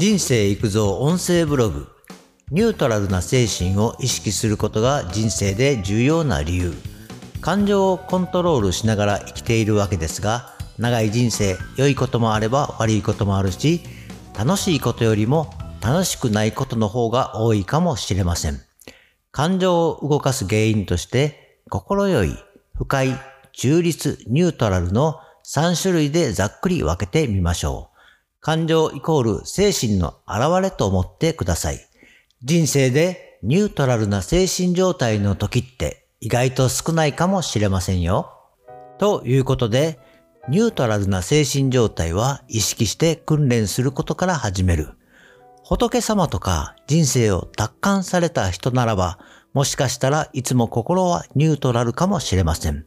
人生育造音声ブログ。ニュートラルな精神を意識することが人生で重要な理由。感情をコントロールしながら生きているわけですが、長い人生、良いこともあれば悪いこともあるし、楽しいことよりも楽しくないことの方が多いかもしれません。感情を動かす原因として、心よい、不快、中立、ニュートラルの3種類でざっくり分けてみましょう。感情イコール精神の現れと思ってください。人生でニュートラルな精神状態の時って意外と少ないかもしれませんよ。ということで、ニュートラルな精神状態は意識して訓練することから始める。仏様とか人生を達観された人ならば、もしかしたらいつも心はニュートラルかもしれません。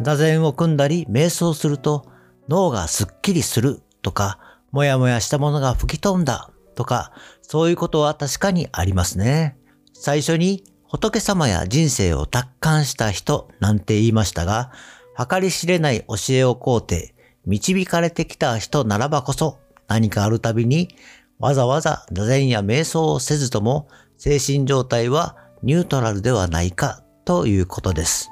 座禅を組んだり瞑想すると脳がすっきりするとか、もやもやしたものが吹き飛んだとか、そういうことは確かにありますね。最初に仏様や人生を達観した人なんて言いましたが、計り知れない教えを請うて導かれてきた人ならばこそ、何かあるたびにわざわざ座禅や瞑想をせずとも精神状態はニュートラルではないかということです。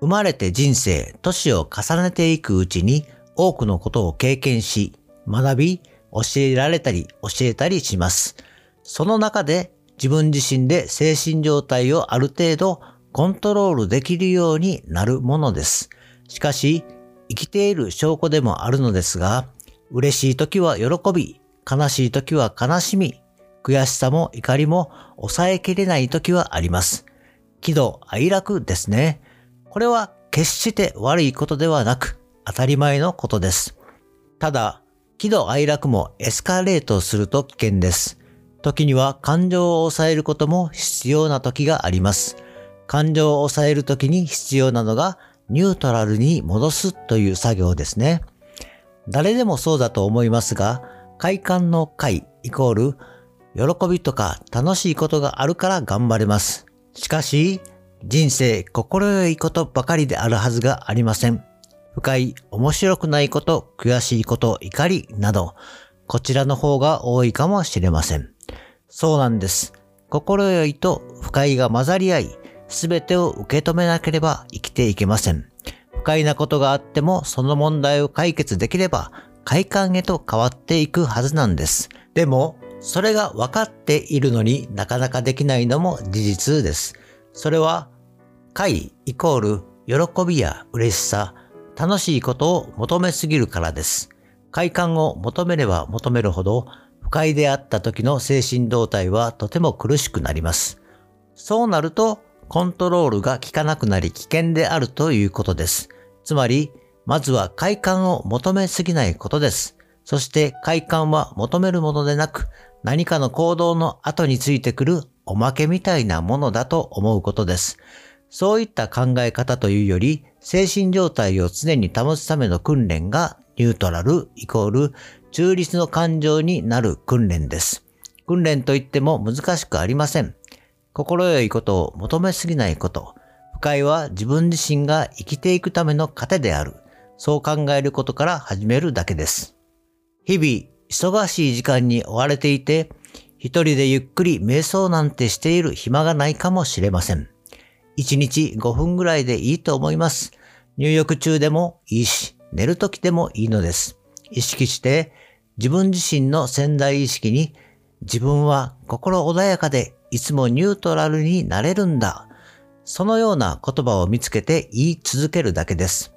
生まれて人生、年を重ねていくうちに多くのことを経験し、学び、教えられたり教えたりします。その中で自分自身で精神状態をある程度コントロールできるようになるものです。しかし、生きている証拠でもあるのですが、嬉しい時は喜び、悲しい時は悲しみ、悔しさも怒りも抑えきれない時はあります。喜怒哀楽ですね。これは決して悪いことではなく、当たり前のことです。ただ、喜怒哀楽もエスカレートすると危険です。時には感情を抑えることも必要な時があります。感情を抑える時に必要なのがニュートラルに戻すという作業ですね。誰でもそうだと思いますが、快感の快イコール喜びとか楽しいことがあるから頑張れます。しかし、人生心よいことばかりであるはずがありません。不快、面白くないこと、悔しいこと、怒りなど、こちらの方が多いかもしれません。そうなんです。心よいと不快が混ざり合い、すべてを受け止めなければ生きていけません。不快なことがあってもその問題を解決できれば快感へと変わっていくはずなんです。でも、それが分かっているのになかなかできないのも事実です。それは、快イコール喜びや嬉しさ、楽しいことを求めすぎるからです。快感を求めれば求めるほど、不快であった時の精神動態はとても苦しくなります。そうなると、コントロールが効かなくなり危険であるということです。つまり、まずは快感を求めすぎないことです。そして快感は求めるものでなく、何かの行動の後についてくるおまけみたいなものだと思うことです。そういった考え方というより、精神状態を常に保つための訓練がニュートラルイコール中立の感情になる訓練です。訓練といっても難しくありません。心よいことを求めすぎないこと。不快は自分自身が生きていくための糧である。そう考えることから始めるだけです。日々、忙しい時間に追われていて、一人でゆっくり瞑想なんてしている暇がないかもしれません。1日5分ぐらいでいいと思います。入浴中でもいいし、寝る時でもいいのです。意識して、自分自身の潜在意識に、自分は心穏やかで、いつもニュートラルになれるんだ。そのような言葉を見つけて言い続けるだけです。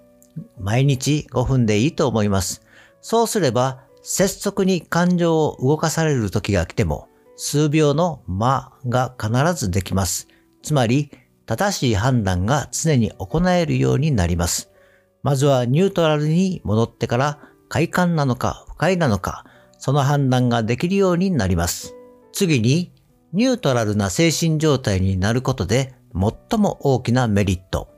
毎日5分でいいと思います。そうすれば、拙速に感情を動かされる時が来ても、数秒の間が必ずできます。つまり、正しい判断が常に行えるようになります。まずはニュートラルに戻ってから、快感なのか不快なのか、その判断ができるようになります。次に、ニュートラルな精神状態になることで最も大きなメリット。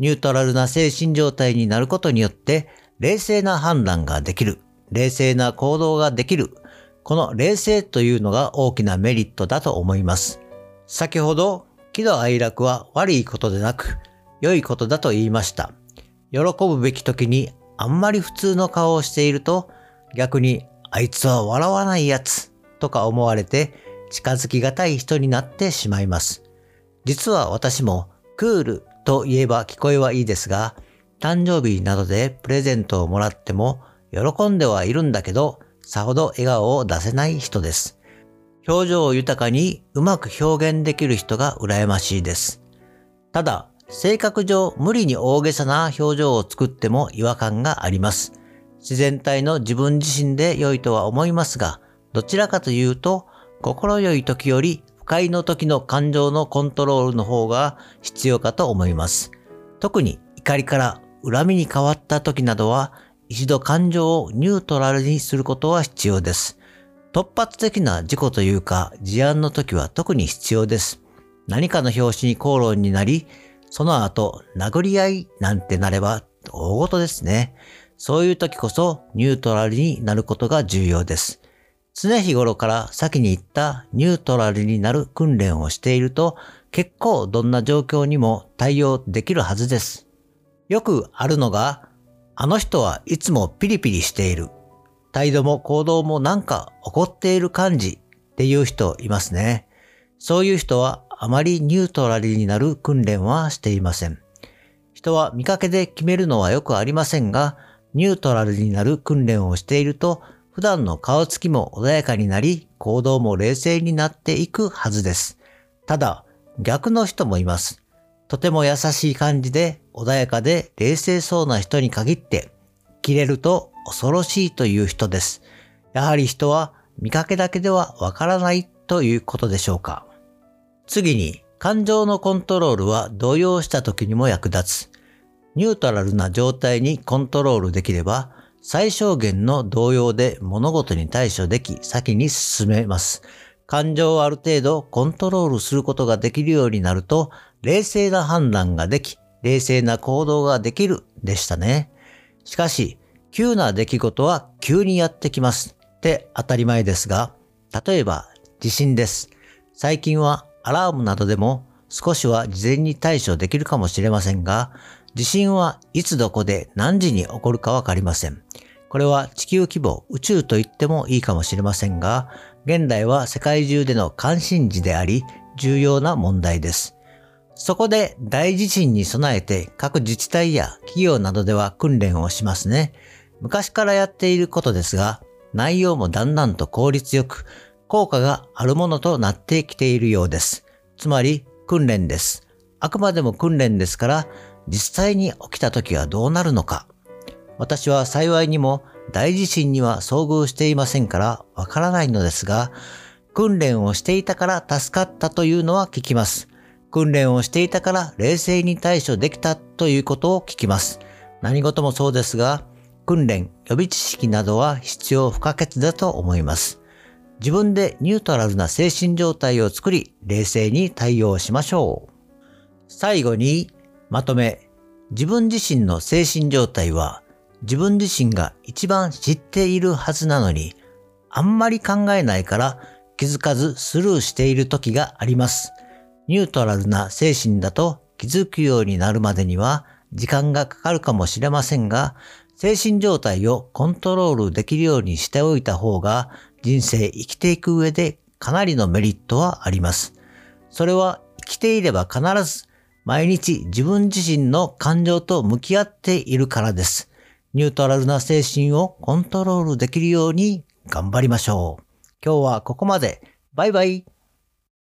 ニュートラルな精神状態になることによって冷静な判断ができる。冷静な行動ができる。この冷静というのが大きなメリットだと思います。先ほど喜怒哀楽は悪いことでなく良いことだと言いました。喜ぶべき時にあんまり普通の顔をしていると逆にあいつは笑わないやつとか思われて近づきがたい人になってしまいます。実は私もクールと言えば聞こえはいいですが、誕生日などでプレゼントをもらっても喜んではいるんだけど、さほど笑顔を出せない人です。表情を豊かにうまく表現できる人が羨ましいです。ただ、性格上無理に大げさな表情を作っても違和感があります。自然体の自分自身で良いとは思いますが、どちらかというと、心よい時より不快の時の感情のコントロールの方が必要かと思います。特に怒りから恨みに変わった時などは、一度感情をニュートラルにすることは必要です。突発的な事故というか事案の時は特に必要です。何かの拍子に口論になり、その後殴り合いなんてなれば大事ですね。そういう時こそニュートラルになることが重要です。常日頃から先に言ったニュートラルになる訓練をしていると、結構どんな状況にも対応できるはずです。よくあるのが、あの人はいつもピリピリしている。態度も行動もなんか怒っている感じっていう人いますね。そういう人はあまりニュートラルになる訓練はしていません。人は見かけで決めるのはよくありませんが、ニュートラルになる訓練をしていると、普段の顔つきも穏やかになり、行動も冷静になっていくはずです。ただ、逆の人もいます。とても優しい感じで、穏やかで冷静そうな人に限って、キレると恐ろしいという人です。やはり人は見かけだけではわからないということでしょうか。次に、感情のコントロールは動揺した時にも役立つ。ニュートラルな状態にコントロールできれば、最小限の動揺で物事に対処でき、先に進めます。感情をある程度コントロールすることができるようになると、冷静な判断ができ、冷静な行動ができるでしたね。しかし、急な出来事は急にやってきますって当たり前ですが、例えば地震です。最近はアラームなどでも少しは事前に対処できるかもしれませんが、地震はいつどこで何時に起こるかわかりません。これは地球規模、宇宙と言ってもいいかもしれませんが、現代は世界中での関心事であり、重要な問題です。そこで大地震に備えて各自治体や企業などでは訓練をしますね。昔からやっていることですが、内容もだんだんと効率よく効果があるものとなってきているようです。つまり訓練です。あくまでも訓練ですから、実際に起きた時はどうなるのか。私は幸いにも大地震には遭遇していませんからわからないのですが、訓練をしていたから助かったというのは聞きます。訓練をしていたから冷静に対処できたということを聞きます。何事もそうですが、訓練、予備知識などは必要不可欠だと思います。自分でニュートラルな精神状態を作り、冷静に対応しましょう。最後に、まとめ。自分自身の精神状態は、自分自身が一番知っているはずなのに、あんまり考えないから気づかずスルーしている時があります。ニュートラルな精神だと気づくようになるまでには時間がかかるかもしれませんが、精神状態をコントロールできるようにしておいた方が人生生きていく上でかなりのメリットはあります。それは生きていれば必ず毎日自分自身の感情と向き合っているからです。ニュートラルな精神をコントロールできるように頑張りましょう。今日はここまで。バイバイ。